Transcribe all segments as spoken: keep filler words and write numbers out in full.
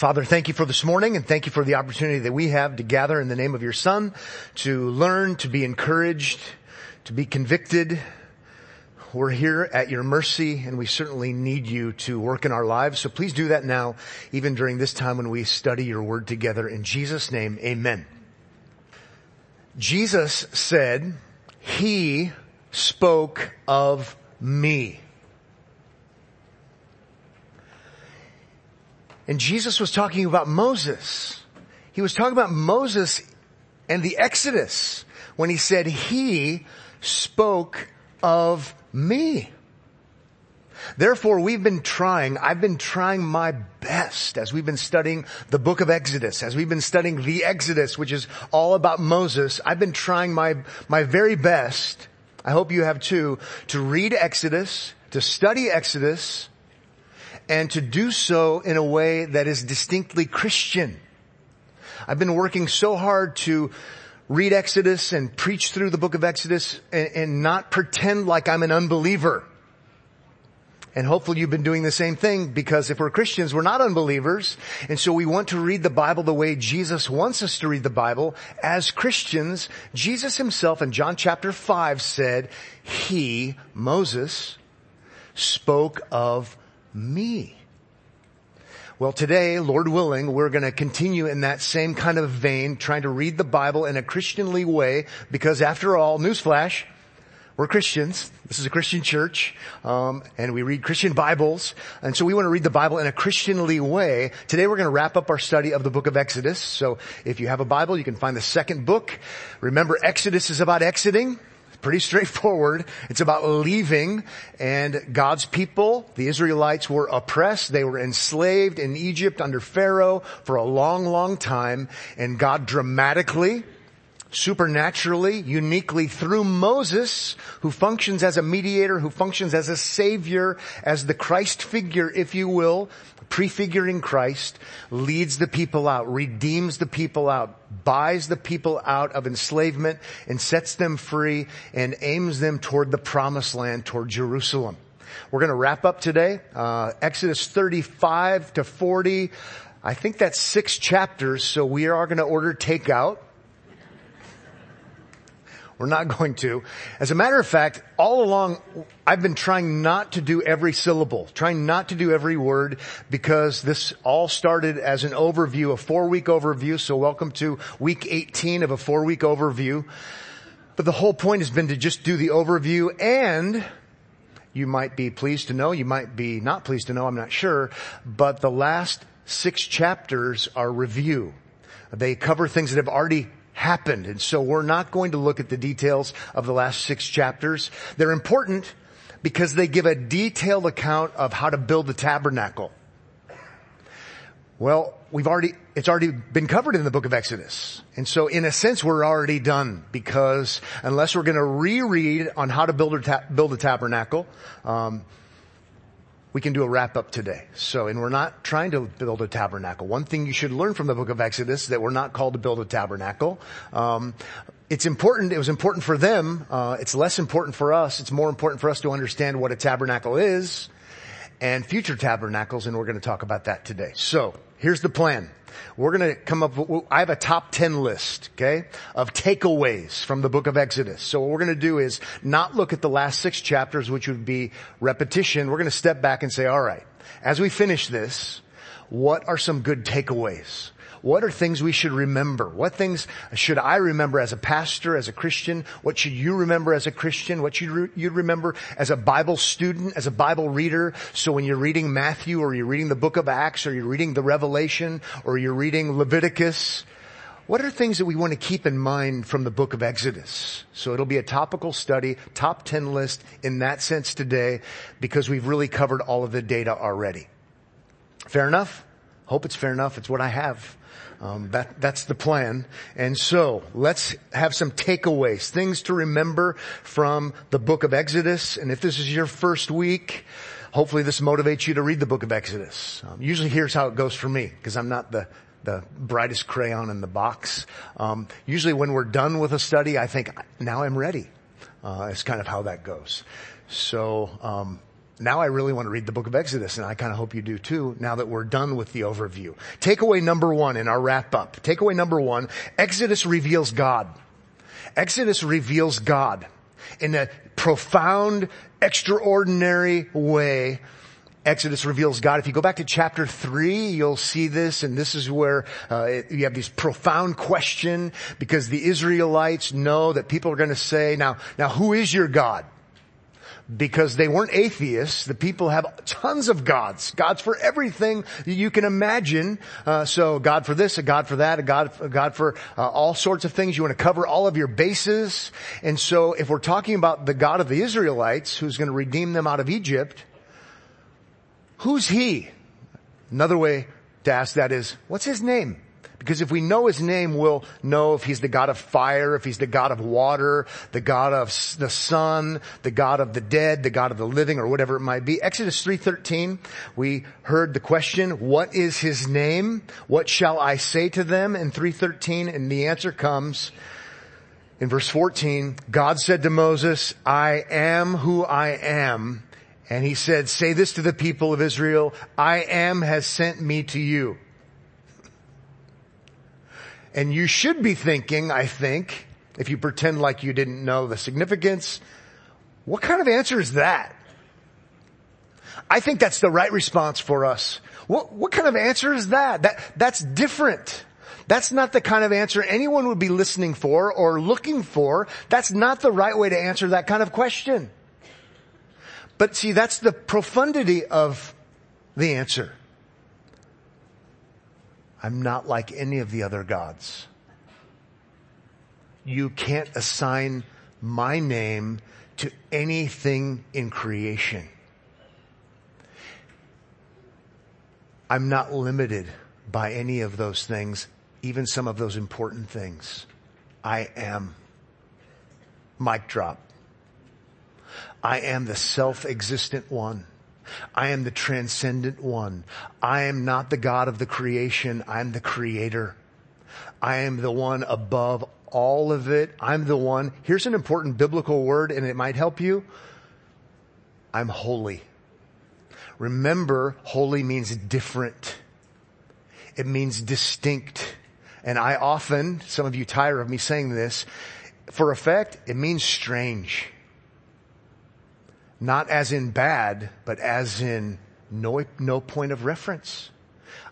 Father, thank you for this morning, and thank you for the opportunity that we have to gather in the name of your Son, to learn, to be encouraged, to be convicted. We're here at your mercy, and we certainly need you to work in our lives. So please do that now, even during this time when we study your word together. In Jesus' name, amen. Jesus said, "He spoke of me." And Jesus was talking about Moses. He was talking about Moses and the Exodus when he said, "He spoke of me." Therefore, we've been trying, I've been trying my best as we've been studying the book of Exodus, as we've been studying the Exodus, which is all about Moses. I've been trying my, my very best, I hope you have too, to read Exodus, to study Exodus, and to do so in a way that is distinctly Christian. I've been working so hard to read Exodus and preach through the book of Exodus and, and not pretend like I'm an unbeliever. And hopefully you've been doing the same thing, because if we're Christians, we're not unbelievers. And so we want to read the Bible the way Jesus wants us to read the Bible. As Christians, Jesus himself in John chapter five said, "He, Moses, spoke of me." Well, today, Lord willing, we're going to continue in that same kind of vein, trying to read the Bible in a Christianly way, because after all, newsflash, we're Christians. This is a Christian church, um, and we read Christian Bibles, and so we want to read the Bible in a Christianly way. Today, we're going to wrap up our study of the book of Exodus. So if you have a Bible, you can find the second book. Remember, Exodus is about exiting. Pretty straightforward. It's about leaving, and God's people, the Israelites, were oppressed. They were enslaved in Egypt under Pharaoh for a long, long time, and God dramatically, supernaturally, uniquely through Moses, who functions as a mediator, who functions as a savior, as the Christ figure, if you will, prefiguring Christ, leads the people out, redeems the people out, buys the people out of enslavement, and sets them free and aims them toward the promised land, toward Jerusalem. We're going to wrap up today, uh, Exodus thirty-five to forty. I think that's six chapters, so we are going to order takeout. We're not going to. As a matter of fact, all along, I've been trying not to do every syllable, trying not to do every word, because this all started as an overview, a four-week overview. So welcome to week eighteen of a four-week overview. But the whole point has been to just do the overview, and you might be pleased to know, you might be not pleased to know, I'm not sure, but the last six chapters are review. They cover things that have already happened. And so we're not going to look at the details of the last six chapters. They're important because they give a detailed account of how to build the tabernacle. Well, we've already, it's already been covered in the book of Exodus. And so in a sense, we're already done, because unless we're going to reread on how to build a, ta- build a tabernacle, um, we can do a wrap-up today. So, and we're not trying to build a tabernacle. One thing you should learn from the book of Exodus is that we're not called to build a tabernacle. Um, it's important. It was important for them. Uh, it's less important for us. It's more important for us to understand what a tabernacle is and future tabernacles, and we're going to talk about that today. So, here's the plan. We're going to come up with, I have a top ten list, okay, of takeaways from the book of Exodus. So what we're going to do is not look at the last six chapters, which would be repetition. We're going to step back and say, all right, as we finish this, what are some good takeaways? What are things we should remember? What things should I remember as a pastor, as a Christian? What should you remember as a Christian? What should re- you remember as a Bible student, as a Bible reader? So when you're reading Matthew, or you're reading the book of Acts, or you're reading the Revelation, or you're reading Leviticus, what are things that we want to keep in mind from the book of Exodus? So it'll be a topical study, top ten list in that sense today, because we've really covered all of the data already. Fair enough? Hope it's fair enough. It's what I have. Um, that, that's the plan. And so let's have some takeaways, things to remember from the book of Exodus. And if this is your first week, hopefully this motivates you to read the book of Exodus. Um, usually here's how it goes for me, because I'm not the, the brightest crayon in the box. Um, usually when we're done with a study, I think, now I'm ready. Uh, it's kind of how that goes. So, um, now I really want to read the book of Exodus, and I kind of hope you do too, now that we're done with the overview. Takeaway number one in our wrap-up. Takeaway number one, Exodus reveals God. Exodus reveals God in a profound, extraordinary way. Exodus reveals God. If you go back to chapter three, you'll see this, and this is where uh, you have this profound question, because the Israelites know that people are going to say, now, now who is your God? Because they weren't atheists. The people have tons of gods. Gods for everything you can imagine. Uh, so God for this, a God for that, a God, a God for uh, all sorts of things. You want to cover all of your bases. And so if we're talking about the God of the Israelites, who's going to redeem them out of Egypt, who's he? Another way to ask that is, what's his name? Because if we know his name, we'll know if he's the God of fire, if he's the God of water, the God of the sun, the God of the dead, the God of the living, or whatever it might be. Exodus three thirteen, we heard the question, what is his name? What shall I say to them in three thirteen? And the answer comes in verse fourteen. God said to Moses, I am who I am. And he said, say this to the people of Israel, I am has sent me to you. And you should be thinking, I think, if you pretend like you didn't know the significance, what kind of answer is that? I think that's the right response for us. What, what kind of answer is that? That, that's different. That's not the kind of answer anyone would be listening for or looking for. That's not the right way to answer that kind of question. But see, that's the profundity of the answer. I'm not like any of the other gods. You can't assign my name to anything in creation. I'm not limited by any of those things, even some of those important things. I am. Mic drop. I am the self-existent one. I am the transcendent one. I am not the God of the creation. I am the creator. I am the one above all of it. I'm the one. Here's an important biblical word, and it might help you. I'm holy. Remember, holy means different. It means distinct. And I often, some of you tire of me saying this, for effect, it means strange. Not as in bad, but as in no, no point of reference.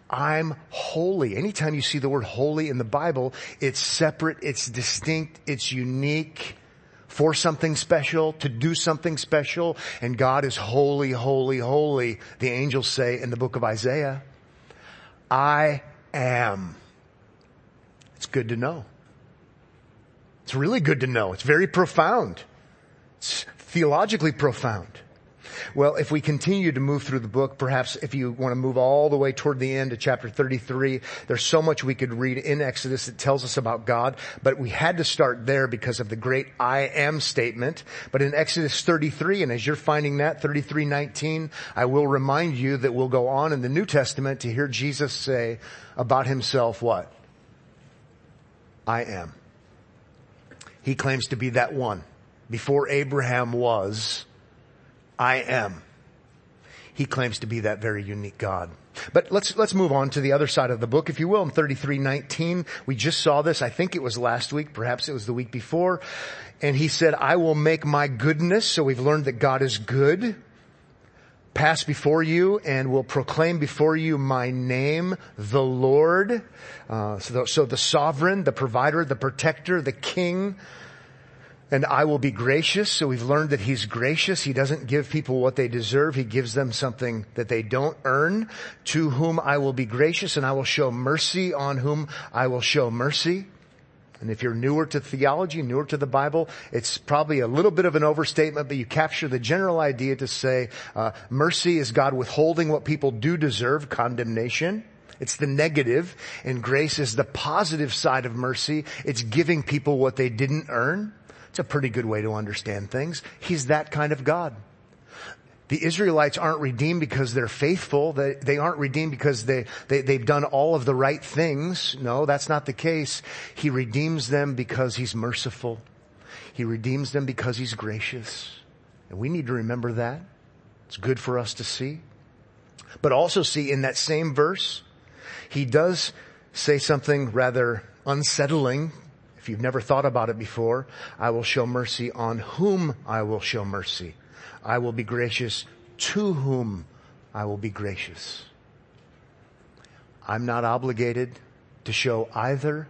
I'm holy. Anytime you see the word holy in the Bible, it's separate, it's distinct, it's unique for something special, to do something special. And God is holy, holy, holy, the angels say in the book of Isaiah. I am. It's good to know. It's really good to know. It's very profound. It's theologically profound. Well, if we continue to move through the book, perhaps if you want to move all the way toward the end to chapter thirty-three, there's so much we could read in Exodus that tells us about God, but we had to start there because of the great I am statement. But in Exodus thirty-three, and as you're finding that, thirty-three nineteen, I will remind you that we'll go on in the New Testament to hear Jesus say about himself what? I am. He claims to be that one. Before Abraham was, I am. He claims to be that very unique God. But let's, let's move on to the other side of the book, if you will, in thirty-three nineteen. We just saw this. I think it was last week. Perhaps it was the week before. And he said, I will make my goodness. So we've learned that God is good. Pass before you and will proclaim before you my name, the Lord. Uh, so, the, so the sovereign, the provider, the protector, the king. And I will be gracious. So we've learned that he's gracious. He doesn't give people what they deserve. He gives them something that they don't earn. To whom I will be gracious, and I will show mercy on whom I will show mercy. And if you're newer to theology, newer to the Bible, it's probably a little bit of an overstatement, but you capture the general idea to say uh, mercy is God withholding what people do deserve, condemnation. It's the negative. And grace is the positive side of mercy. It's giving people what they didn't earn. It's a pretty good way to understand things. He's that kind of God. The Israelites aren't redeemed because they're faithful. They, they aren't redeemed because they, they, they've done all of the right things. No, that's not the case. He redeems them because he's merciful. He redeems them because he's gracious. And we need to remember that. It's good for us to see. But also see in that same verse, he does say something rather unsettling. If you've never thought about it before, I will show mercy on whom I will show mercy. I will be gracious to whom I will be gracious. I'm not obligated to show either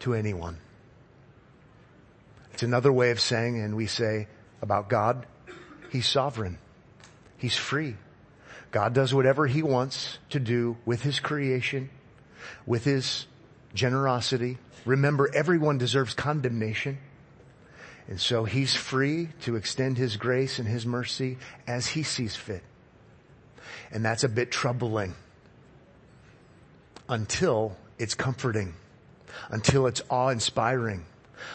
to anyone. It's another way of saying, and we say about God, he's sovereign. He's free. God does whatever he wants to do with his creation, with his generosity. Remember, everyone deserves condemnation. And so he's free to extend his grace and his mercy as he sees fit. And that's a bit troubling until it's comforting, until it's awe-inspiring,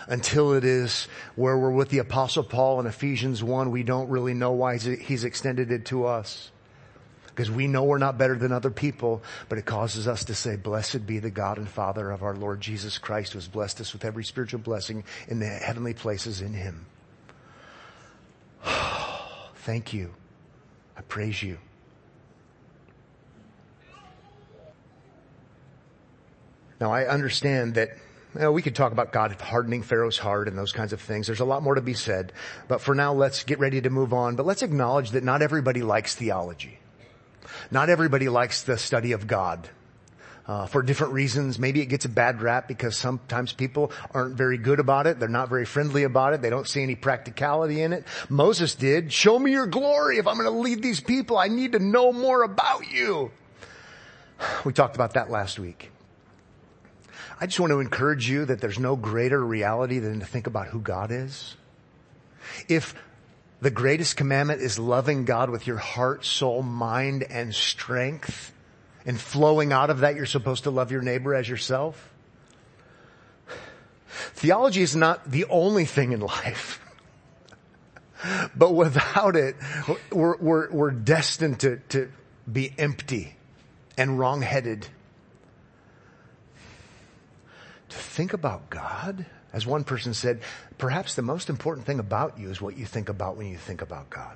until it is where we're with the Apostle Paul in Ephesians one. We don't really know why he's extended it to us, because we know we're not better than other people, but it causes us to say, blessed be the God and Father of our Lord Jesus Christ, who has blessed us with every spiritual blessing in the heavenly places in him. Thank you. I praise you. Now, I understand that, you know, we could talk about God hardening Pharaoh's heart and those kinds of things. There's a lot more to be said. But for now, let's get ready to move on. But let's acknowledge that not everybody likes theology. Not everybody likes the study of God uh, for different reasons. Maybe it gets a bad rap because sometimes people aren't very good about it. They're not very friendly about it. They don't see any practicality in it. Moses did. Show me your glory. If I'm going to lead these people, I need to know more about you. We talked about that last week. I just want to encourage you that there's no greater reality than to think about who God is. If the greatest commandment is loving God with your heart, soul, mind, and strength, and flowing out of that, you're supposed to love your neighbor as yourself. Theology is not the only thing in life. But without it, we're, we're, we're destined to, to be empty and wrong-headed. To think about God, as one person said, perhaps the most important thing about you is what you think about when you think about God.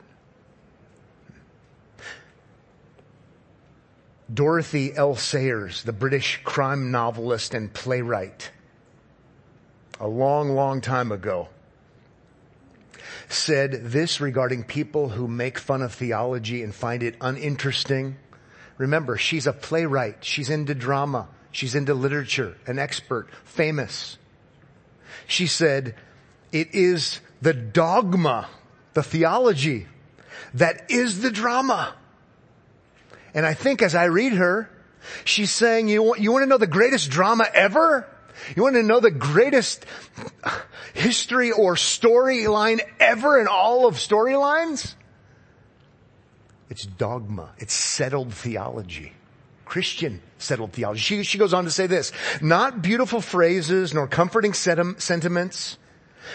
Dorothy L. Sayers, the British crime novelist and playwright, a long, long time ago, said this regarding people who make fun of theology and find it uninteresting. Remember, she's a playwright. She's into drama. She's into literature, an expert, famous. She said, it is the dogma, the theology, that is the drama. And I think as I read her, she's saying, you want, you want to know the greatest drama ever? You want to know the greatest history or storyline ever in all of storylines? It's dogma. It's settled theology. Christian settled theology. She, she goes on to say this, not beautiful phrases, nor comforting sentiments,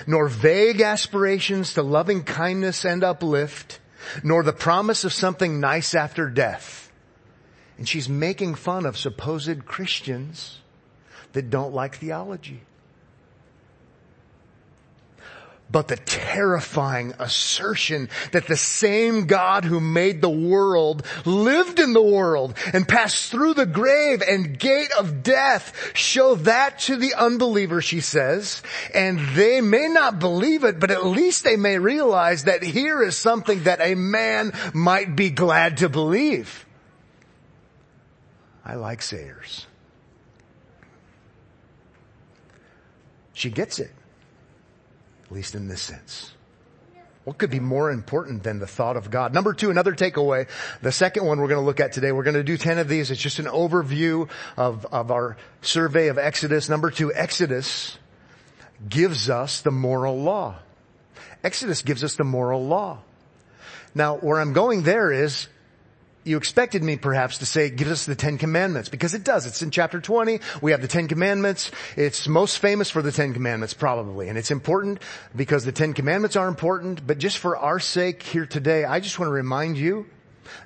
nor vague aspirations to loving kindness and uplift, nor the promise of something nice after death. And she's making fun of supposed Christians that don't like theology. But the terrifying assertion that the same God who made the world lived in the world and passed through the grave and gate of death, show that to the unbeliever, she says, and they may not believe it, but at least they may realize that here is something that a man might be glad to believe. I like Sayers. She gets it. At least in this sense. What could be more important than the thought of God? Number two, another takeaway. The second one we're going to look at today. We're going to do ten of these. It's just an overview of, of our survey of Exodus. Number two, Exodus gives us the moral law. Exodus gives us the moral law. Now, where I'm going there is, you expected me perhaps to say it gives us the Ten Commandments, because it does. It's in chapter twenty. We have the Ten Commandments. It's most famous for the Ten Commandments probably. And it's important because the Ten Commandments are important. But just for our sake here today, I just want to remind you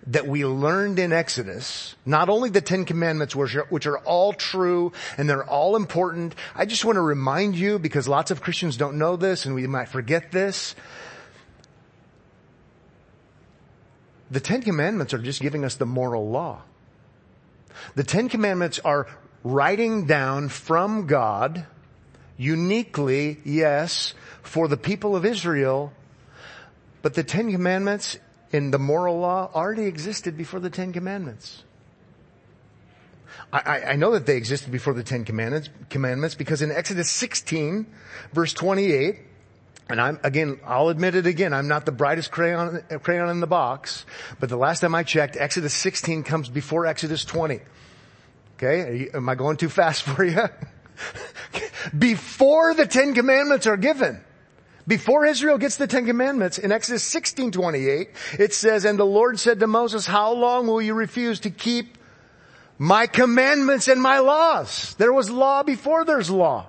that we learned in Exodus not only the Ten Commandments, which are all true and they're all important. I just want to remind you, because lots of Christians don't know this and we might forget this. The Ten Commandments are just giving us the moral law. The Ten Commandments are writing down from God, uniquely, yes, for the people of Israel, but the Ten Commandments in the moral law already existed before the Ten Commandments. I, I know that they existed before the Ten Commandments, commandments because in Exodus sixteen, verse twenty-eight, and I'm, again, I'll admit it again, I'm not the brightest crayon, crayon in the box, but the last time I checked, Exodus sixteen comes before Exodus twenty. Okay? Are you, am I going too fast for you? Before the Ten Commandments are given, before Israel gets the Ten Commandments, in Exodus sixteen twenty-eight, it says, "And the Lord said to Moses, how long will you refuse to keep my commandments and my laws?" There was law before there's law.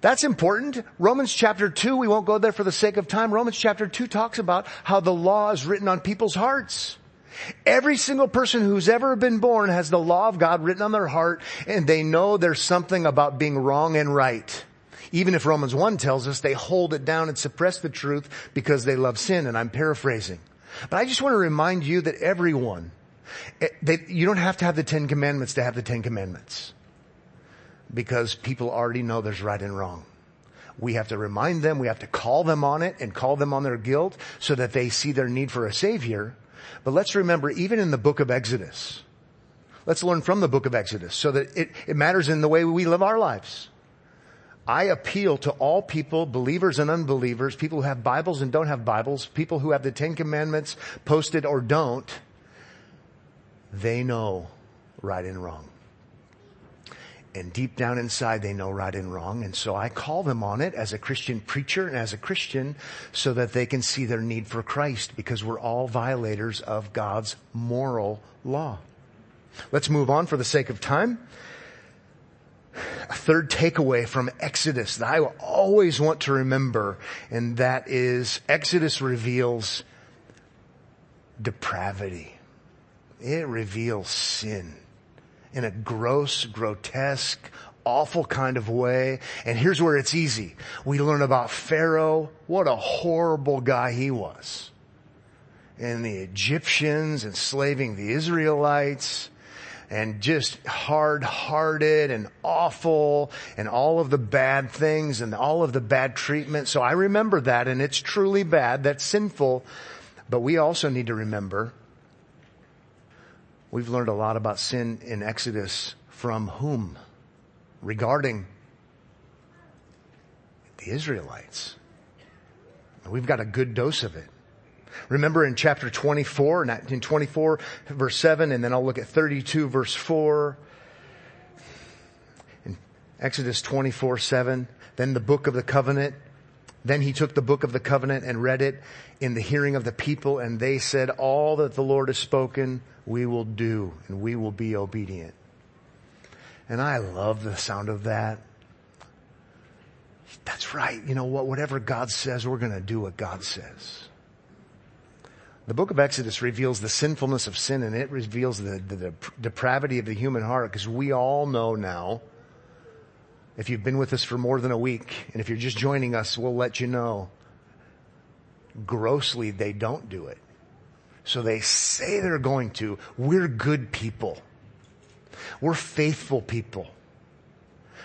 That's important. Romans chapter two, we won't go there for the sake of time. Romans chapter two talks about how the law is written on people's hearts. Every single person who's ever been born has the law of God written on their heart, and they know there's something about being wrong and right. Even if Romans one tells us they hold it down and suppress the truth because they love sin, and I'm paraphrasing. But I just want to remind you that everyone, It, they, you don't have to have the Ten Commandments to have the Ten Commandments, because people already know there's right and wrong. We have to remind them, we have to call them on it and call them on their guilt so that they see their need for a Savior. But let's remember, even in the book of Exodus, let's learn from the book of Exodus so that it, it matters in the way we live our lives. I appeal to all people, believers and unbelievers, people who have Bibles and don't have Bibles, people who have the Ten Commandments posted or don't. They know right and wrong. And deep down inside, they know right and wrong. And so I call them on it as a Christian preacher and as a Christian so that they can see their need for Christ, because we're all violators of God's moral law. Let's move on for the sake of time. A third takeaway from Exodus that I will always want to remember, and that is Exodus reveals depravity. It reveals sin in a gross, grotesque, awful kind of way. And here's where it's easy. We learn about Pharaoh. What a horrible guy he was. And the Egyptians enslaving the Israelites, and just hard-hearted and awful, and all of the bad things and all of the bad treatment. So I remember that, and it's truly bad. That's sinful. But we also need to remember we've learned a lot about sin in Exodus from whom? Regarding the Israelites. We've got a good dose of it. Remember in chapter twenty-four, in twenty-four verse seven, and then I'll look at thirty-two verse four. In Exodus twenty-four seven, then the book of the covenant. Then he took the book of the covenant and read it in the hearing of the people, and they said, "All that the Lord has spoken, we will do, and we will be obedient." And I love the sound of that. That's right. You know what? Whatever God says, we're going to do what God says. The book of Exodus reveals the sinfulness of sin, and it reveals the, the, the depravity of the human heart, because we all know now. If you've been with us for more than a week, and if you're just joining us, we'll let you know. Grossly, they don't do it. So they say they're going to. We're good people. We're faithful people.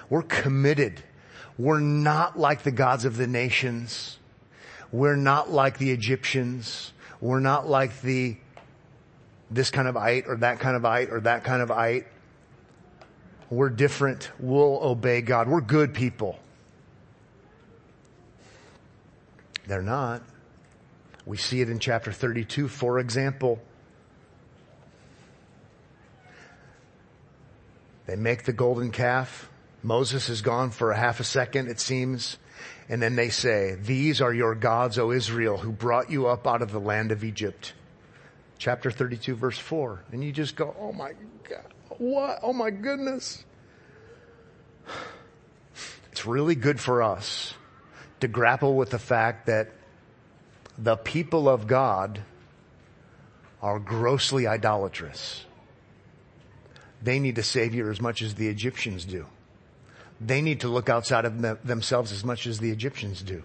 We're committed. We're not like the gods of the nations. We're not like the Egyptians. We're not like the this kind of ite or that kind of ite or that kind of ite. We're different. We'll obey God. We're good people. They're not. We see it in chapter thirty-two, for example. They make the golden calf. Moses is gone for a half a second, it seems. And then they say, "These are your gods, O Israel, who brought you up out of the land of Egypt." Chapter thirty-two, verse four. And you just go, "Oh my God. What? Oh my goodness." It's really good for us to grapple with the fact that the people of God are grossly idolatrous. They need a Savior as much as the Egyptians do. They need to look outside of them- themselves as much as the Egyptians do.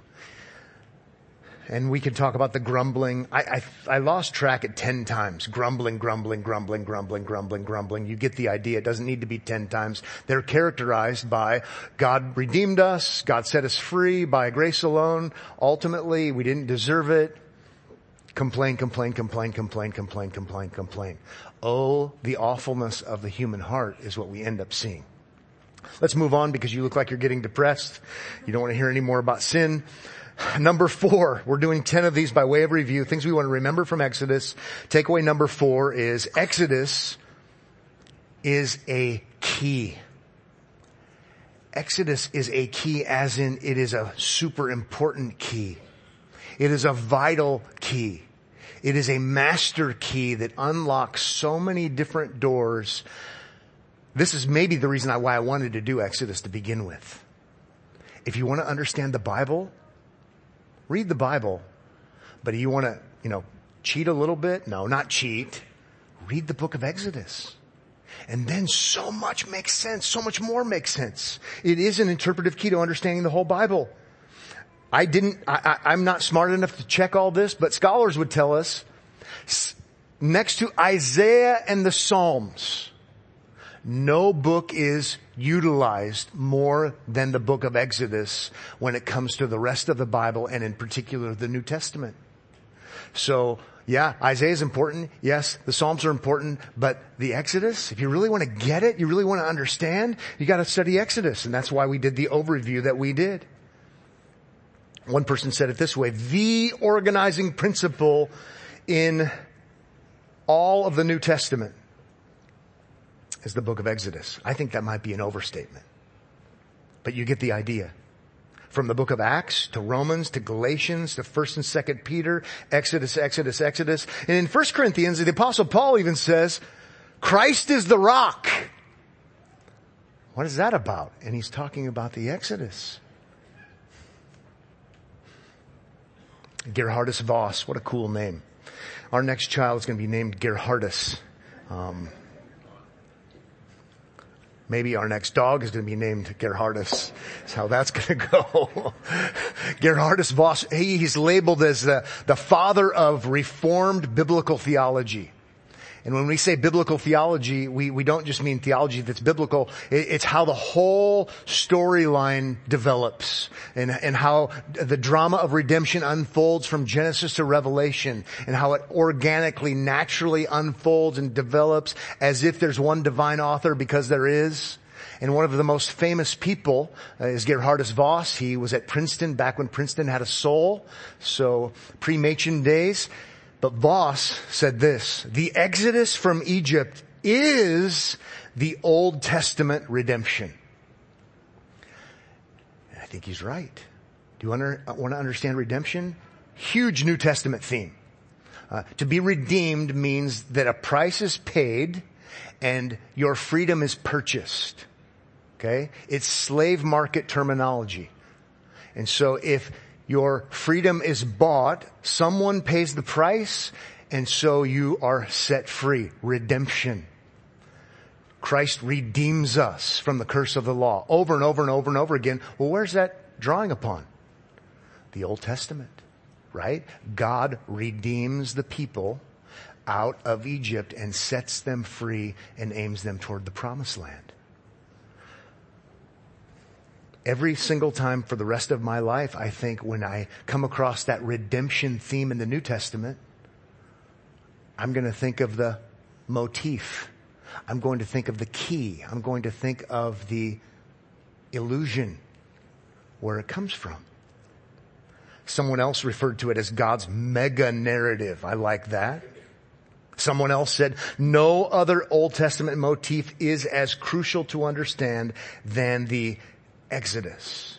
and we could talk about the grumbling. I, I, I lost track at ten times. Grumbling, grumbling, grumbling, grumbling, grumbling, grumbling. You get the idea. It doesn't need to be ten times. They're characterized by God redeemed us. God set us free by grace alone. Ultimately, we didn't deserve it. Complain, complain, complain, complain, complain, complain, complain. Oh, the awfulness of the human heart is what we end up seeing. Let's move on because you look like you're getting depressed. You don't want to hear any more about sin. Number four, we're doing ten of these by way of review. Things we want to remember from Exodus. Takeaway number four is Exodus is a key. Exodus is a key as in it is a super important key. It is a vital key. It is a master key that unlocks so many different doors. This is maybe the reason I, why I wanted to do Exodus to begin with. If you want to understand the Bible, read the Bible. But if you want to, you know, cheat a little bit? No, not cheat. Read the book of Exodus. And then so much makes sense. So much more makes sense. It is an interpretive key to understanding the whole Bible. I didn't, I, I, I'm not smart enough to check all this, but scholars would tell us next to Isaiah and the Psalms, no book is utilized more than the book of Exodus when it comes to the rest of the Bible and in particular the New Testament. So yeah, Isaiah is important. Yes, the Psalms are important, but the Exodus, if you really want to get it, you really want to understand, you got to study Exodus. And that's why we did the overview that we did. One person said it this way, the organizing principle in all of the New Testament is the book of Exodus. I think that might be an overstatement, but you get the idea. From the book of Acts to Romans to Galatians to first and second Peter, Exodus, Exodus, Exodus. And in First Corinthians, the Apostle Paul even says, Christ is the rock. What is that about? And he's talking about the Exodus. Gerhardus Vos. What a cool name. Our next child is going to be named Gerhardus. Um, maybe our next dog is going to be named Gerhardus. That's how that's going to go. Gerhardus Vos. He, he's labeled as the, the father of Reformed biblical theology. And when we say biblical theology, we, we don't just mean theology that's biblical. It, it's how the whole storyline develops and, and how the drama of redemption unfolds from Genesis to Revelation and how it organically, naturally unfolds and develops as if there's one divine author because there is. And one of the most famous people is Gerhardus Vos. He was at Princeton back when Princeton had a soul, so pre-Machen days. But Vos said this, the Exodus from Egypt is the Old Testament redemption. And I think he's right. Do you want to understand redemption? Huge New Testament theme. Uh, to be redeemed means that a price is paid and your freedom is purchased. Okay? It's slave market terminology. And so if your freedom is bought, someone pays the price, and so you are set free. Redemption. Christ redeems us from the curse of the law over and over and over and over again. Well, where's that drawing upon? The Old Testament, right? God redeems the people out of Egypt and sets them free and aims them toward the promised land. Every single time for the rest of my life, I think when I come across that redemption theme in the New Testament, I'm going to think of the motif. I'm going to think of the key. I'm going to think of the illusion, where it comes from. Someone else referred to it as God's mega narrative. I like that. Someone else said, no other Old Testament motif is as crucial to understand than the Exodus.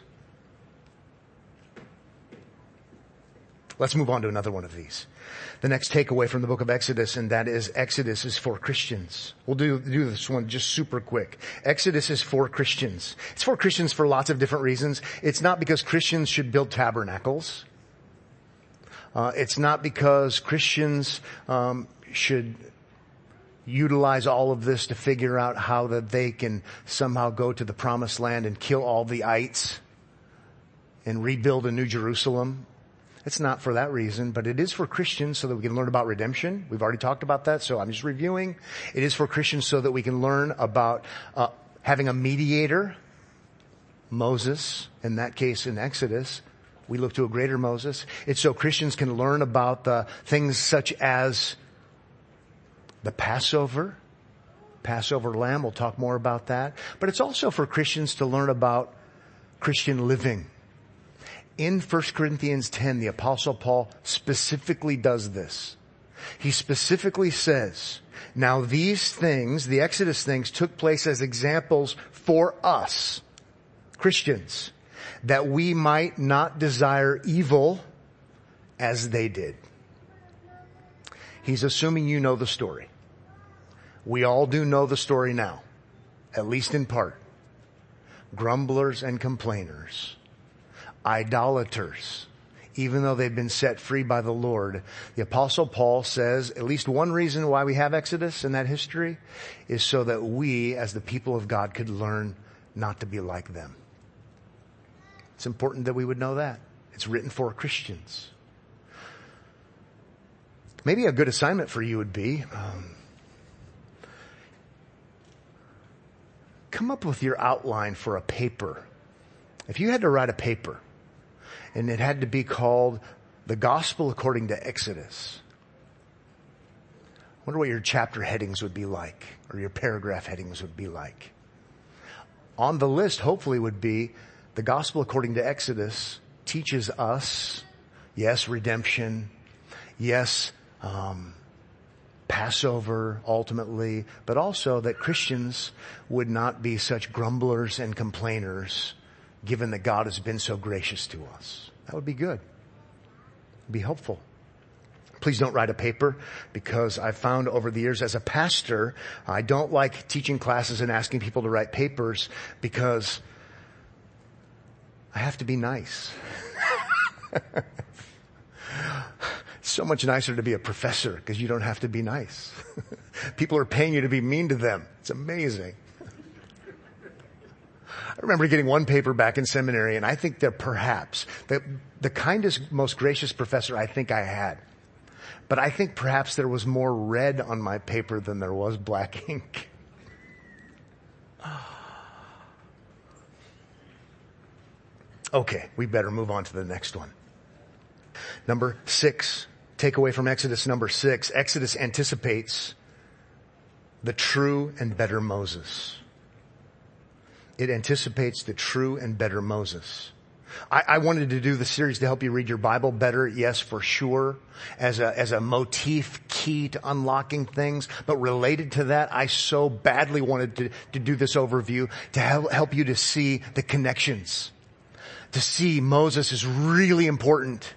Let's move on to another one of these. The next takeaway from the book of Exodus, and that is Exodus is for Christians. We'll do, do this one just super quick. Exodus is for Christians. It's for Christians for lots of different reasons. It's not because Christians should build tabernacles. Uh, it's not because Christians um, should utilize all of this to figure out how that they can somehow go to the promised land and kill all the ites and rebuild a new Jerusalem. It's not for that reason, but it is for Christians so that we can learn about redemption. We've already talked about that, so I'm just reviewing. It is for Christians so that we can learn about uh, having a mediator, Moses, in that case in Exodus. We look to a greater Moses. It's so Christians can learn about the things such as the Passover, Passover lamb. We'll talk more about that. But it's also for Christians to learn about Christian living. In First Corinthians ten, the Apostle Paul specifically does this. He specifically says, now these things, the Exodus things, took place as examples for us, Christians, that we might not desire evil as they did. He's assuming you know the story. We all do know the story now, at least in part. Grumblers and complainers, idolaters, even though they've been set free by the Lord. The Apostle Paul says at least one reason why we have Exodus in that history is so that we, as the people of God, could learn not to be like them. It's important that we would know that. It's written for Christians. Maybe a good assignment for you would be, um, come up with your outline for a paper. If you had to write a paper, and it had to be called The Gospel According to Exodus, I wonder what your chapter headings would be like, or your paragraph headings would be like. On the list, hopefully, would be The Gospel According to Exodus teaches us, yes, redemption, yes, um, Passover, ultimately, but also that Christians would not be such grumblers and complainers, given that God has been so gracious to us. That would be good. It'd be helpful. Please don't write a paper, because I've found over the years as a pastor, I don't like teaching classes and asking people to write papers, because I have to be nice. It's so much nicer to be a professor because you don't have to be nice. People are paying you to be mean to them. It's amazing. I remember getting one paper back in seminary, and I think that perhaps the, the kindest, most gracious professor I think I had. But I think perhaps there was more red on my paper than there was black ink. Okay, we better move on to the next one. Number six, takeaway from Exodus number six. Exodus anticipates the true and better Moses. It anticipates the true and better Moses. I, I wanted to do the series to help you read your Bible better, yes, for sure, as a, as a motif key to unlocking things. But related to that, I so badly wanted to, to do this overview to help, help you to see the connections. To see Moses is really important.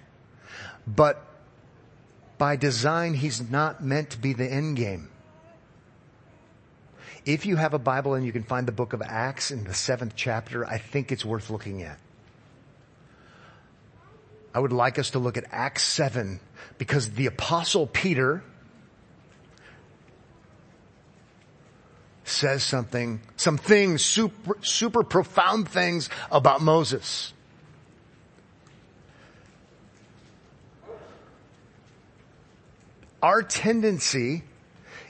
But by design, he's not meant to be the end game. If you have a Bible and you can find the book of Acts in the seventh chapter, I think it's worth looking at. I would like us to look at Acts seven, because the Apostle Peter says something, some things, super, super profound things about Moses. Our tendency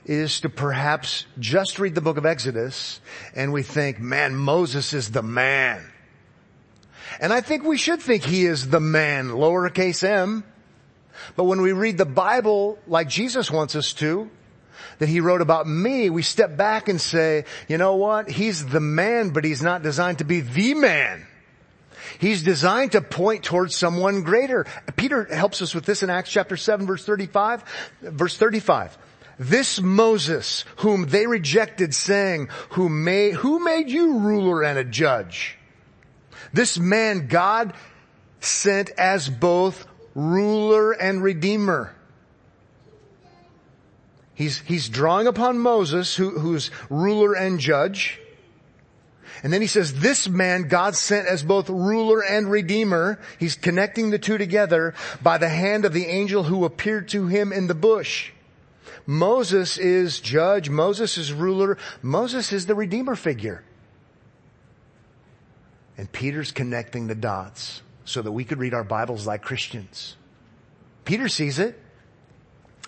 is to perhaps just read the book of Exodus and we think, man, Moses is the man. And I think we should think he is the man, lowercase m. But when we read the Bible like Jesus wants us to, that he wrote about me, we step back and say, you know what? He's the man, but he's not designed to be the man. He's designed to point towards someone greater. Peter helps us with this in Acts chapter seven, verse thirty-five. Verse thirty-five. This Moses, whom they rejected, saying, who made, who made you ruler and a judge? This man God sent as both ruler and redeemer. He's, he's drawing upon Moses, who, who's ruler and judge. And then he says, this man God sent as both ruler and redeemer. He's connecting the two together by the hand of the angel who appeared to him in the bush. Moses is judge. Moses is ruler. Moses is the redeemer figure. And Peter's connecting the dots so that we could read our Bibles like Christians. Peter sees it.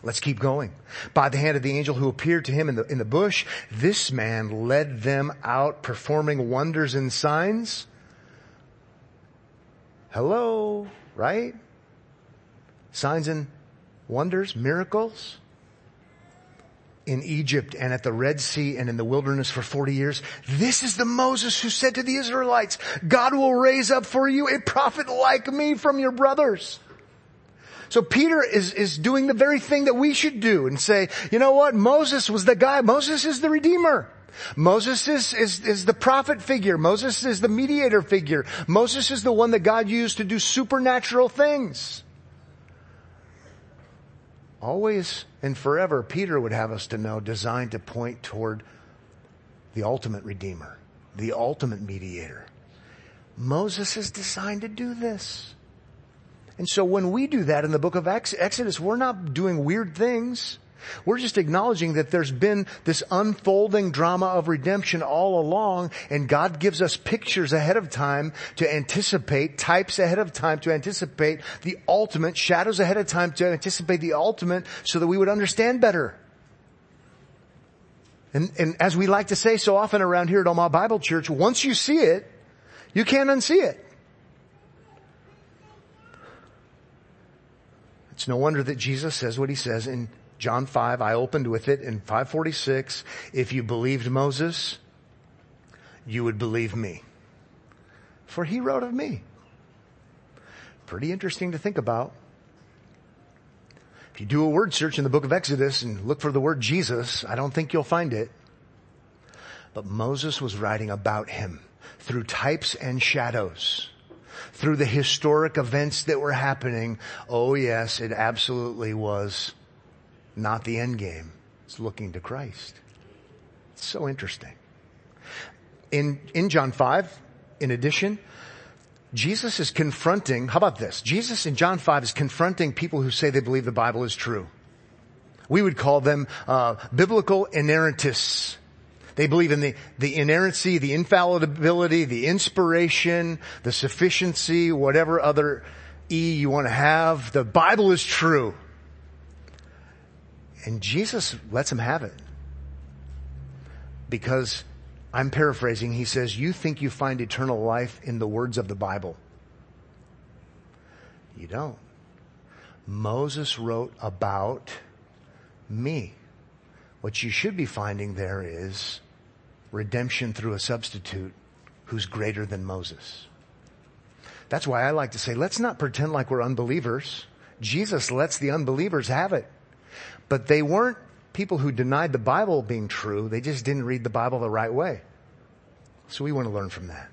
Let's keep going. By the hand of the angel who appeared to him in the, in the bush, this man led them out, performing wonders and signs. Hello, right? Signs and wonders, miracles. In Egypt and at the Red Sea and in the wilderness for forty years. This is the Moses who said to the Israelites, God will raise up for you a prophet like me from your brothers. So Peter is, is doing the very thing that we should do and say, you know what? Moses was the guy. Moses is the Redeemer. Moses is, is, is the prophet figure. Moses is the mediator figure. Moses is the one that God used to do supernatural things. Always and forever, Peter would have us to know, designed to point toward the ultimate Redeemer, the ultimate mediator. Moses is designed to do this. And so when we do that in the book of Exodus, we're not doing weird things. We're just acknowledging that there's been this unfolding drama of redemption all along, and God gives us pictures ahead of time to anticipate, types ahead of time to anticipate the ultimate, shadows ahead of time to anticipate the ultimate, so that we would understand better. And, and as we like to say so often around here at Omaha Bible Church, once you see it, you can't unsee it. It's no wonder that Jesus says what he says in John five, I opened with it in five forty-six. If you believed Moses, you would believe me, for he wrote of me. Pretty interesting to think about. If you do a word search in the book of Exodus and look for the word Jesus, I don't think you'll find it. But Moses was writing about him through types and shadows, through the historic events that were happening. Oh yes, it absolutely was not the end game. It's looking to Christ. It's so interesting. In, in John five, in addition, Jesus is confronting, how about this? Jesus in John five is confronting people who say they believe the Bible is true. We would call them, uh, biblical inerrantists. They believe in the, the inerrancy, the infallibility, the inspiration, the sufficiency, whatever other E you want to have. The Bible is true. And Jesus lets him have it. Because, I'm paraphrasing, he says, you think you find eternal life in the words of the Bible. You don't. Moses wrote about me. What you should be finding there is redemption through a substitute who's greater than Moses. That's why I like to say, let's not pretend like we're unbelievers. Jesus lets the unbelievers have it. But they weren't people who denied the Bible being true. They just didn't read the Bible the right way. So we want to learn from that.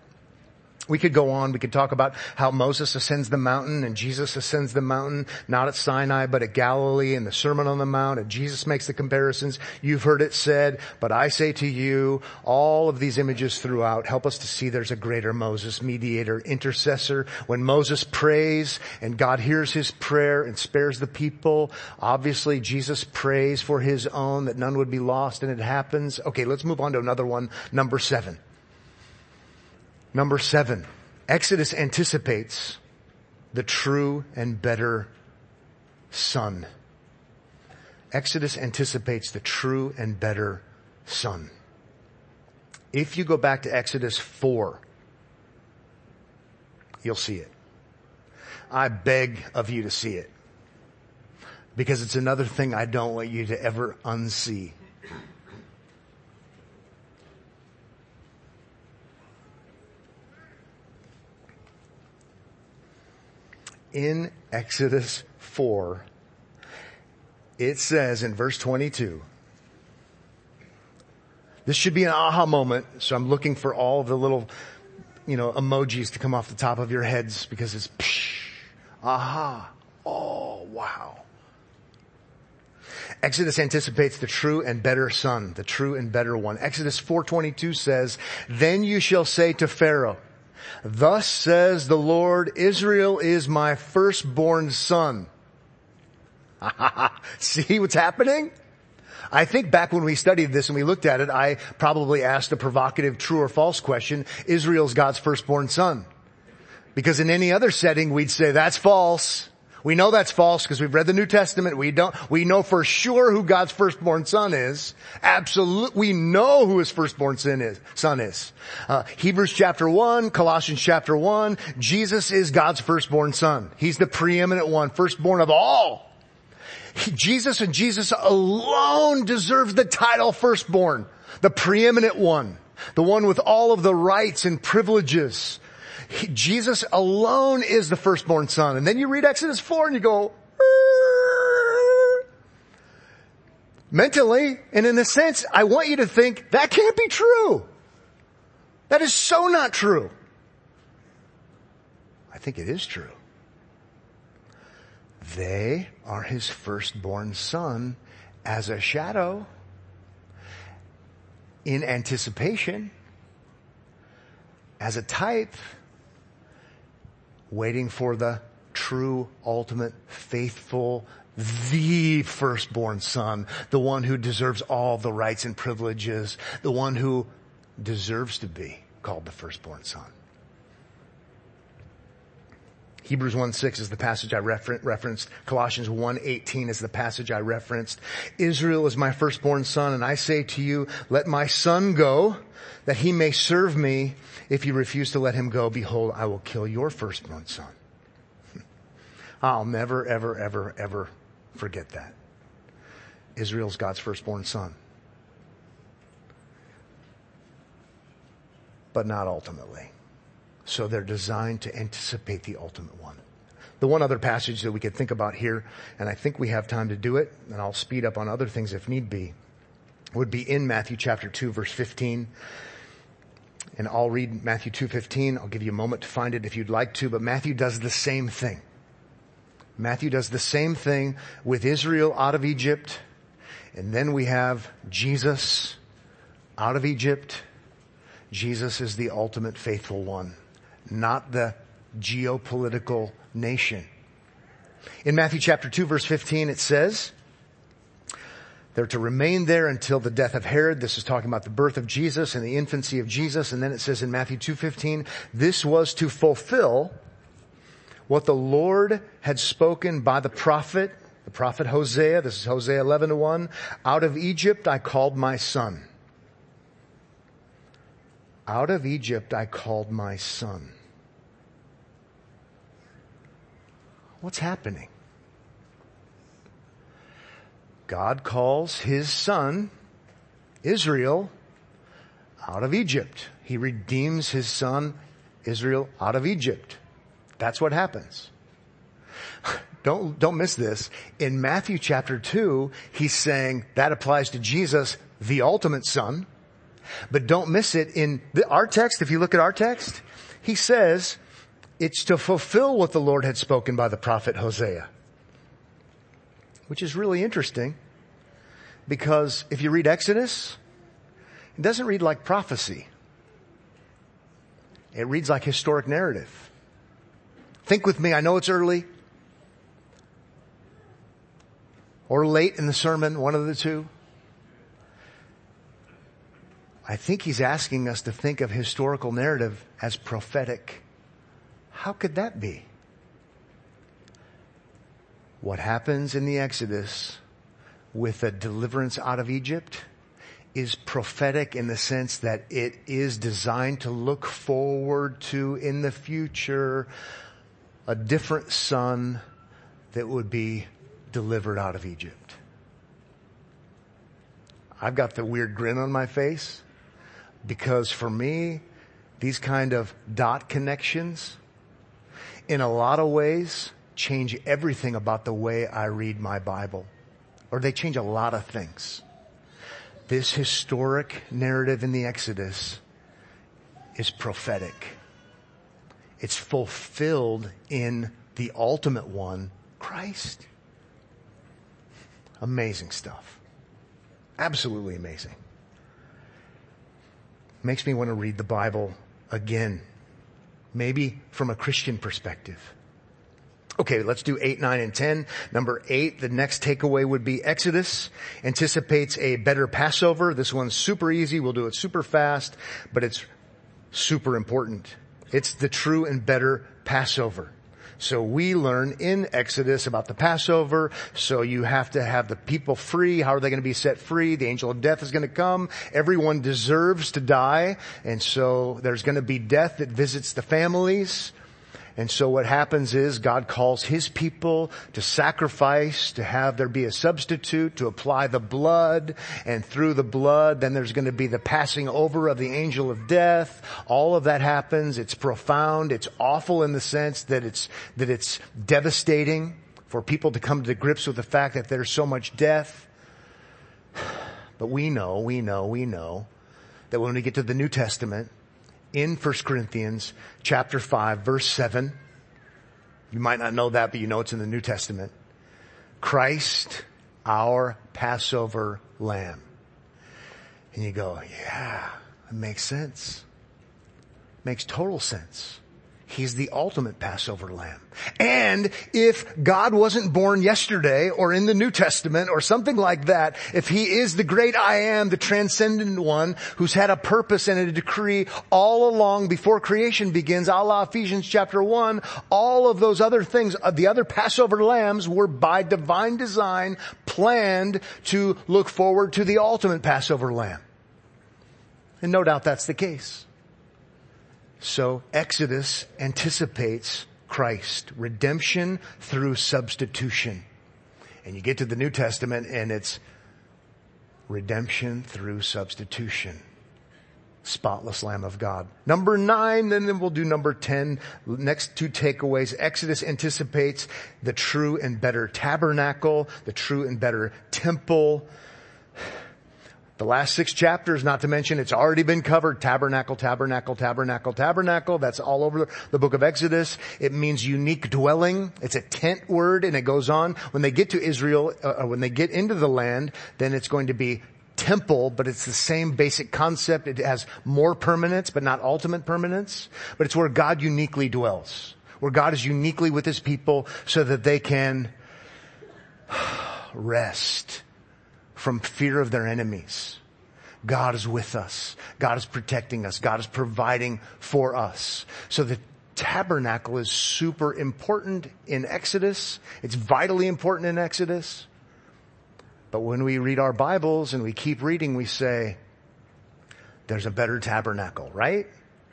We could go on. We could talk about how Moses ascends the mountain and Jesus ascends the mountain, not at Sinai, but at Galilee, and the Sermon on the Mount. And Jesus makes the comparisons. You've heard it said, but I say to you, all of these images throughout help us to see there's a greater Moses, mediator, intercessor. When Moses prays and God hears his prayer and spares the people, obviously Jesus prays for his own that none would be lost, and it happens. Okay, let's move on to another one, number seven. Number seven, Exodus anticipates the true and better son. Exodus anticipates the true and better son. If you go back to Exodus four, you'll see it. I beg of you to see it, because it's another thing I don't want you to ever unsee. In Exodus four, it says in verse twenty-two, this should be an aha moment, so I'm looking for all of the little, you know, emojis to come off the top of your heads, because it's psh, aha, oh, wow. Exodus anticipates the true and better son, the true and better one. Exodus four twenty-two says, then you shall say to Pharaoh, thus says the Lord, Israel is my firstborn son. See what's happening? I think back when we studied this and we looked at it, I probably asked a provocative true or false question. Israel's God's firstborn son. Because in any other setting, we'd say that's false. We know that's false because we've read the New Testament. We don't, we know for sure who God's firstborn son is. Absolute, we know who his firstborn son is, son is. Uh, Hebrews chapter one, Colossians chapter one, Jesus is God's firstborn son. He's the preeminent one, firstborn of all. He, Jesus and Jesus alone deserves the title firstborn, the preeminent one, the one with all of the rights and privileges. He, Jesus alone is the firstborn son. And then you read Exodus four and you go, Rrr. Mentally, and in a sense, I want you to think, that can't be true. That is so not true. I think it is true. They are his firstborn son as a shadow in anticipation, as a type, waiting for the true, ultimate, faithful, the firstborn son, the one who deserves all the rights and privileges, the one who deserves to be called the firstborn son. Hebrews one six is the passage I referenced. Colossians one eighteen is the passage I referenced. Israel is my firstborn son, and I say to you, let my son go, that he may serve me. If you refuse to let him go, behold, I will kill your firstborn son. I'll never, ever, ever, ever forget that. Israel's God's firstborn son. But not ultimately. So they're designed to anticipate the ultimate one. The one other passage that we could think about here, and I think we have time to do it, and I'll speed up on other things if need be, would be in Matthew chapter two, verse fifteen. And I'll read Matthew two fifteen. I'll give you a moment to find it if you'd like to, but Matthew does the same thing. Matthew does the same thing with Israel out of Egypt, and then we have Jesus out of Egypt. Jesus is the ultimate faithful one, not the geopolitical nation. In Matthew chapter two, verse fifteen, it says, they're to remain there until the death of Herod. This is talking about the birth of Jesus and the infancy of Jesus. And then it says in Matthew two fifteen, this was to fulfill what the Lord had spoken by the prophet, the prophet Hosea. This is Hosea eleven to one. Out of Egypt I called my son. Out of Egypt I called my son. What's happening? God calls his son, Israel, out of Egypt. He redeems his son, Israel, out of Egypt. That's what happens. Don't, don't miss this. In Matthew chapter two, he's saying that applies to Jesus, the ultimate son. But don't miss it in the, our text. If you look at our text, he says it's to fulfill what the Lord had spoken by the prophet Hosea, which is really interesting because if you read Exodus, it doesn't read like prophecy. It reads like historic narrative. Think with me. I know it's early or late in the sermon, one of the two. I think he's asking us to think of historical narrative as prophetic. How could that be? What happens in the Exodus with a deliverance out of Egypt is prophetic in the sense that it is designed to look forward to in the future a different son that would be delivered out of Egypt. I've got the weird grin on my face. Because for me, these kind of dot connections, in a lot of ways, change everything about the way I read my Bible. Or they change a lot of things. This historic narrative in the Exodus is prophetic. It's fulfilled in the ultimate one, Christ. Amazing stuff. Absolutely amazing. Makes me want to read the Bible again, maybe from a Christian perspective. Okay, let's do eight, nine, and ten. Number eight, the next takeaway would be Exodus anticipates a better Passover. This one's super easy. We'll do it super fast, but it's super important. It's the true and better Passover. So we learn in Exodus about the Passover. So you have to have the people free. How are they going to be set free? The angel of death is going to come. Everyone deserves to die. And so there's going to be death that visits the families. And so what happens is God calls his people to sacrifice, to have there be a substitute, to apply the blood. And through the blood, then there's going to be the passing over of the angel of death. All of that happens. It's profound. It's awful in the sense that it's, that it's devastating for people to come to grips with the fact that there's so much death. But we know, we know, we know that when we get to the New Testament, in First Corinthians chapter five, verse seven, you might not know that, but you know it's in the New Testament. Christ, our Passover lamb. And you go, yeah, it makes sense. Makes total sense. He's the ultimate Passover lamb. And if God wasn't born yesterday or in the New Testament or something like that, if he is the great I am, the transcendent one who's had a purpose and a decree all along before creation begins, a la Ephesians chapter one, all of those other things, the other Passover lambs were by divine design planned to look forward to the ultimate Passover lamb. And no doubt that's the case. So Exodus anticipates Christ, redemption through substitution. And you get to the New Testament and it's redemption through substitution. Spotless Lamb of God. Number nine, then we'll do number ten. Next two takeaways. Exodus anticipates the true and better tabernacle, the true and better temple. The last six chapters, not to mention, it's already been covered. Tabernacle, tabernacle, tabernacle, tabernacle. That's all over the book of Exodus. It means unique dwelling. It's a tent word, and it goes on. When they get to Israel, uh, when they get into the land, then it's going to be temple, but it's the same basic concept. It has more permanence, but not ultimate permanence. But it's where God uniquely dwells, where God is uniquely with his people so that they can rest from fear of their enemies. God is with us. God is protecting us. God is providing for us. So the tabernacle is super important in Exodus. It's vitally important in Exodus. But when we read our Bibles and we keep reading, we say, there's a better tabernacle, right?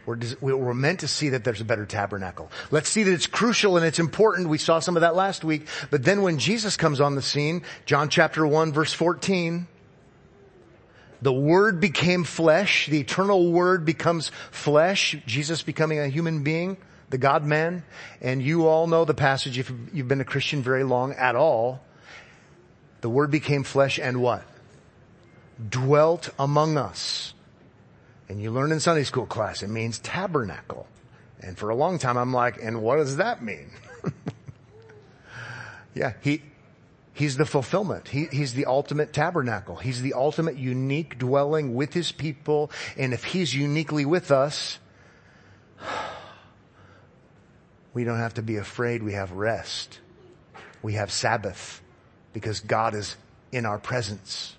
We're meant to see that there's a better tabernacle. Let's see that it's crucial and it's important. We saw some of that last week. But then when Jesus comes on the scene, John chapter one, verse fourteen, the Word became flesh. The eternal Word becomes flesh. Jesus becoming a human being, the God-man. And you all know the passage if you've been a Christian very long at all. The Word became flesh and what? Dwelt among us. And you learn in Sunday school class, it means tabernacle. And for a long time, I'm like, and what does that mean? yeah, he, he's the fulfillment. He, he's the ultimate tabernacle. He's the ultimate unique dwelling with his people. And if he's uniquely with us, we don't have to be afraid. We have rest. We have Sabbath because God is in our presence.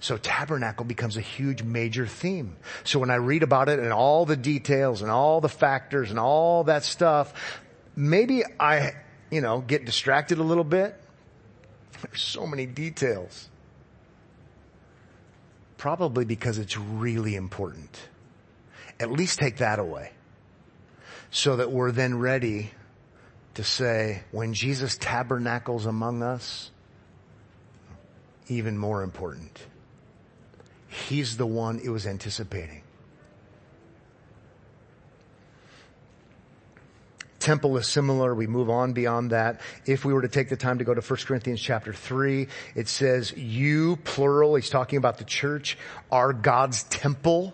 So tabernacle becomes a huge major theme. So when I read about it and all the details and all the factors and all that stuff, maybe I, you know, get distracted a little bit. There's so many details. Probably because it's really important. At least take that away. So that we're then ready to say, when Jesus tabernacles among us, even more important. He's the one it was anticipating. Temple is similar. We move on beyond that. If we were to take the time to go to First Corinthians chapter three, it says, you, plural, he's talking about the church, are God's temple.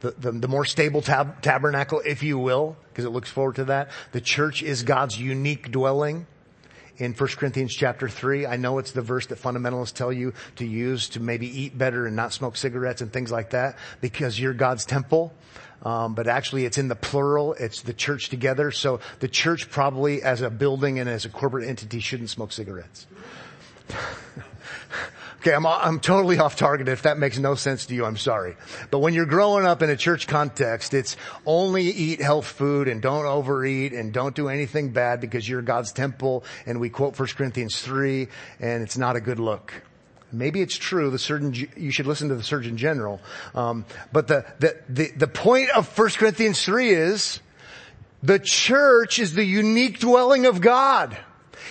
The, the, the more stable tab- tabernacle, if you will, because it looks forward to that. The church is God's unique dwelling. In First Corinthians chapter three, I know it's the verse that fundamentalists tell you to use to maybe eat better and not smoke cigarettes and things like that because you're God's temple. Um, but actually it's in the plural. It's the church together. So the church probably as a building and as a corporate entity shouldn't smoke cigarettes. Okay, I'm, I'm totally off target. If that makes no sense to you, I'm sorry. But when you're growing up in a church context, it's only eat health food and don't overeat and don't do anything bad because you're God's temple. And we quote First Corinthians three, and it's not a good look. Maybe it's true. The surgeon, you should listen to the Surgeon General. Um, but the, the, the, the point of First Corinthians three is the church is the unique dwelling of God.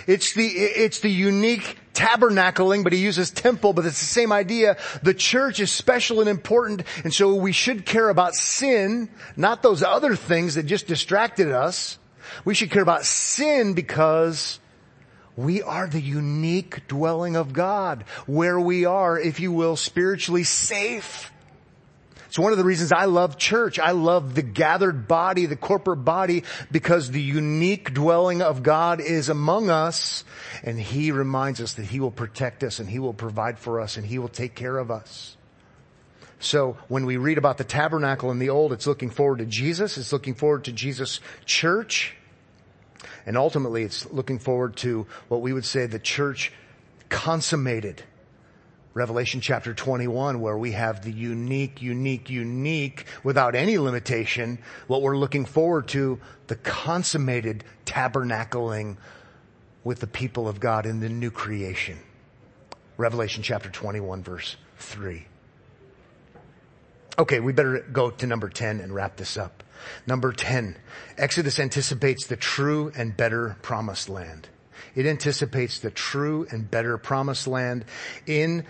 It's the, it's the unique tabernacling, but he uses temple, but it's the same idea. The church is special and important, and so we should care about sin, not those other things that just distracted us. We should care about sin because we are the unique dwelling of God, where we are, if you will, spiritually safe. It's one of the reasons I love church. I love the gathered body, the corporate body, because the unique dwelling of God is among us, and he reminds us that he will protect us, and he will provide for us, and he will take care of us. So when we read about the tabernacle in the Old, it's looking forward to Jesus. It's looking forward to Jesus' church. And ultimately, it's looking forward to what we would say the church consummated. Revelation chapter twenty-one, where we have the unique, unique, unique, without any limitation, what we're looking forward to, the consummated tabernacling with the people of God in the new creation. Revelation chapter twenty-one, verse three. Okay, we better go to number ten and wrap this up. Number ten, Exodus anticipates the true and better promised land. It anticipates the true and better promised land. In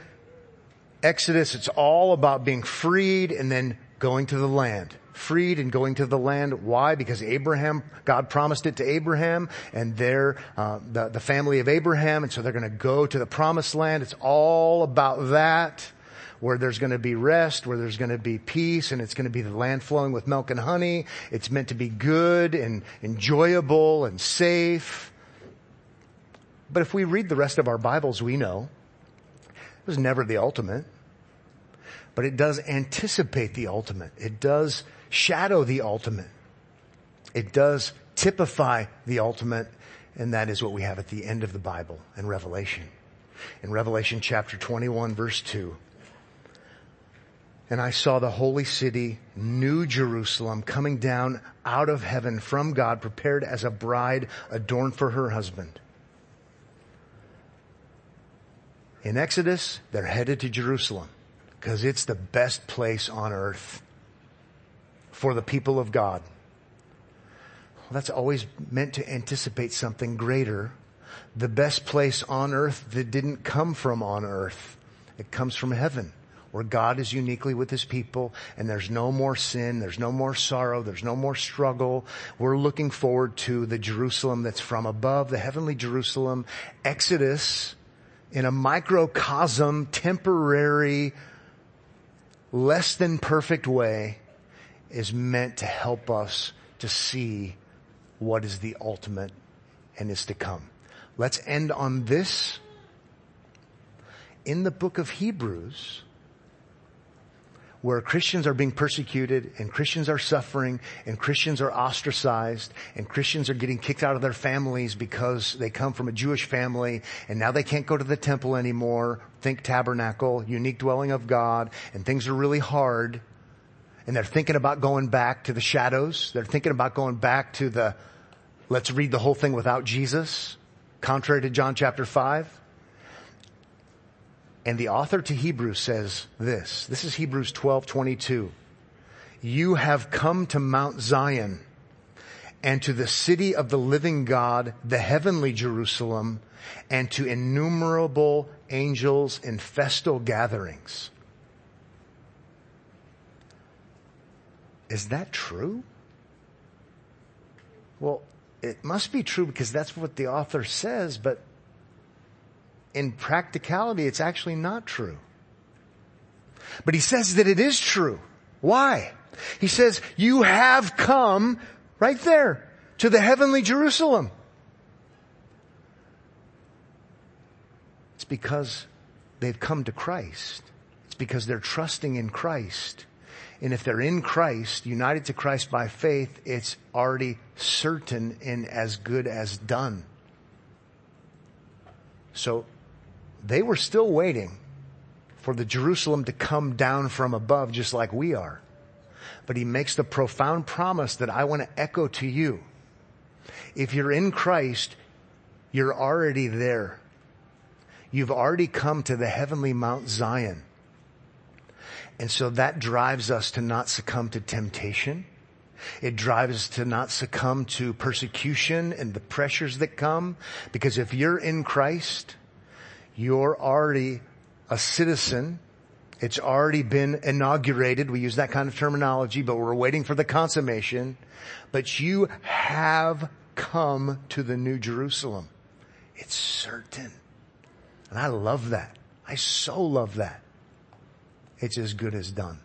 Exodus, it's all about being freed and then going to the land. Freed and going to the land. Why? Because Abraham, God promised it to Abraham and their, uh, the, the family of Abraham. And so they're going to go to the promised land. It's all about that, where there's going to be rest, where there's going to be peace, and it's going to be the land flowing with milk and honey. It's meant to be good and enjoyable and safe. But if we read the rest of our Bibles, we know it was never the ultimate. But it does anticipate the ultimate. It does shadow the ultimate. It does typify the ultimate. And that is what we have at the end of the Bible in Revelation. In Revelation chapter twenty-one, verse two. And I saw the holy city, New Jerusalem, coming down out of heaven from God, prepared as a bride adorned for her husband. In Exodus, they're headed to Jerusalem because it's the best place on earth for the people of God. Well, that's always meant to anticipate something greater. The best place on earth that didn't come from on earth. It comes from heaven, where God is uniquely with his people, and there's no more sin, there's no more sorrow, there's no more struggle. We're looking forward to the Jerusalem that's from above, the heavenly Jerusalem. Exodus, in a microcosm, temporary, less than perfect way, is meant to help us to see what is the ultimate and is to come. Let's end on this. In the book of Hebrews, where Christians are being persecuted and Christians are suffering and Christians are ostracized and Christians are getting kicked out of their families because they come from a Jewish family and now they can't go to the temple anymore. Think tabernacle, unique dwelling of God, and things are really hard. And they're thinking about going back to the shadows. They're thinking about going back to the, let's read the whole thing without Jesus, contrary to John chapter five. And the author to Hebrews says this. This is Hebrews twelve twenty-two. You have come to Mount Zion and to the city of the living God, the heavenly Jerusalem, and to innumerable angels in festal gatherings. Is that true? Well, it must be true because that's what the author says, but in practicality, it's actually not true. But he says that it is true. Why? He says, you have come right there to the heavenly Jerusalem. It's because they've come to Christ. It's because they're trusting in Christ. And if they're in Christ, united to Christ by faith, it's already certain and as good as done. So they were still waiting for the Jerusalem to come down from above just like we are. But he makes the profound promise that I want to echo to you. If you're in Christ, you're already there. You've already come to the heavenly Mount Zion. And so that drives us to not succumb to temptation. It drives us to not succumb to persecution and the pressures that come. Because if you're in Christ, you're already a citizen. It's already been inaugurated. We use that kind of terminology, but we're waiting for the consummation. But you have come to the New Jerusalem. It's certain. And I love that. I so love that. It's as good as done.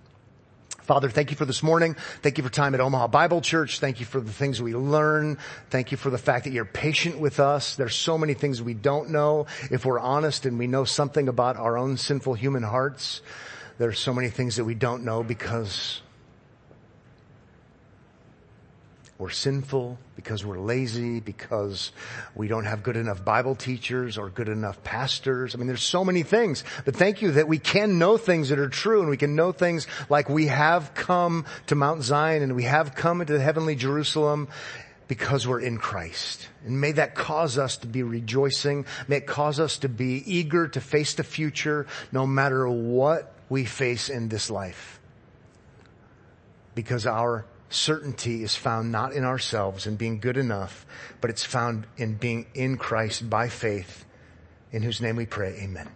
Father, thank you for this morning. Thank you for time at Omaha Bible Church. Thank you for the things we learn. Thank you for the fact that you're patient with us. There's so many things we don't know. If we're honest and we know something about our own sinful human hearts, there's so many things that we don't know because we're sinful, because we're lazy, because we don't have good enough Bible teachers or good enough pastors. I mean, there's so many things. But thank you that we can know things that are true, and we can know things like we have come to Mount Zion and we have come into the heavenly Jerusalem because we're in Christ. And may that cause us to be rejoicing. May it cause us to be eager to face the future no matter what we face in this life. Because our certainty is found not in ourselves and being good enough, but it's found in being in Christ by faith, in whose name we pray. Amen.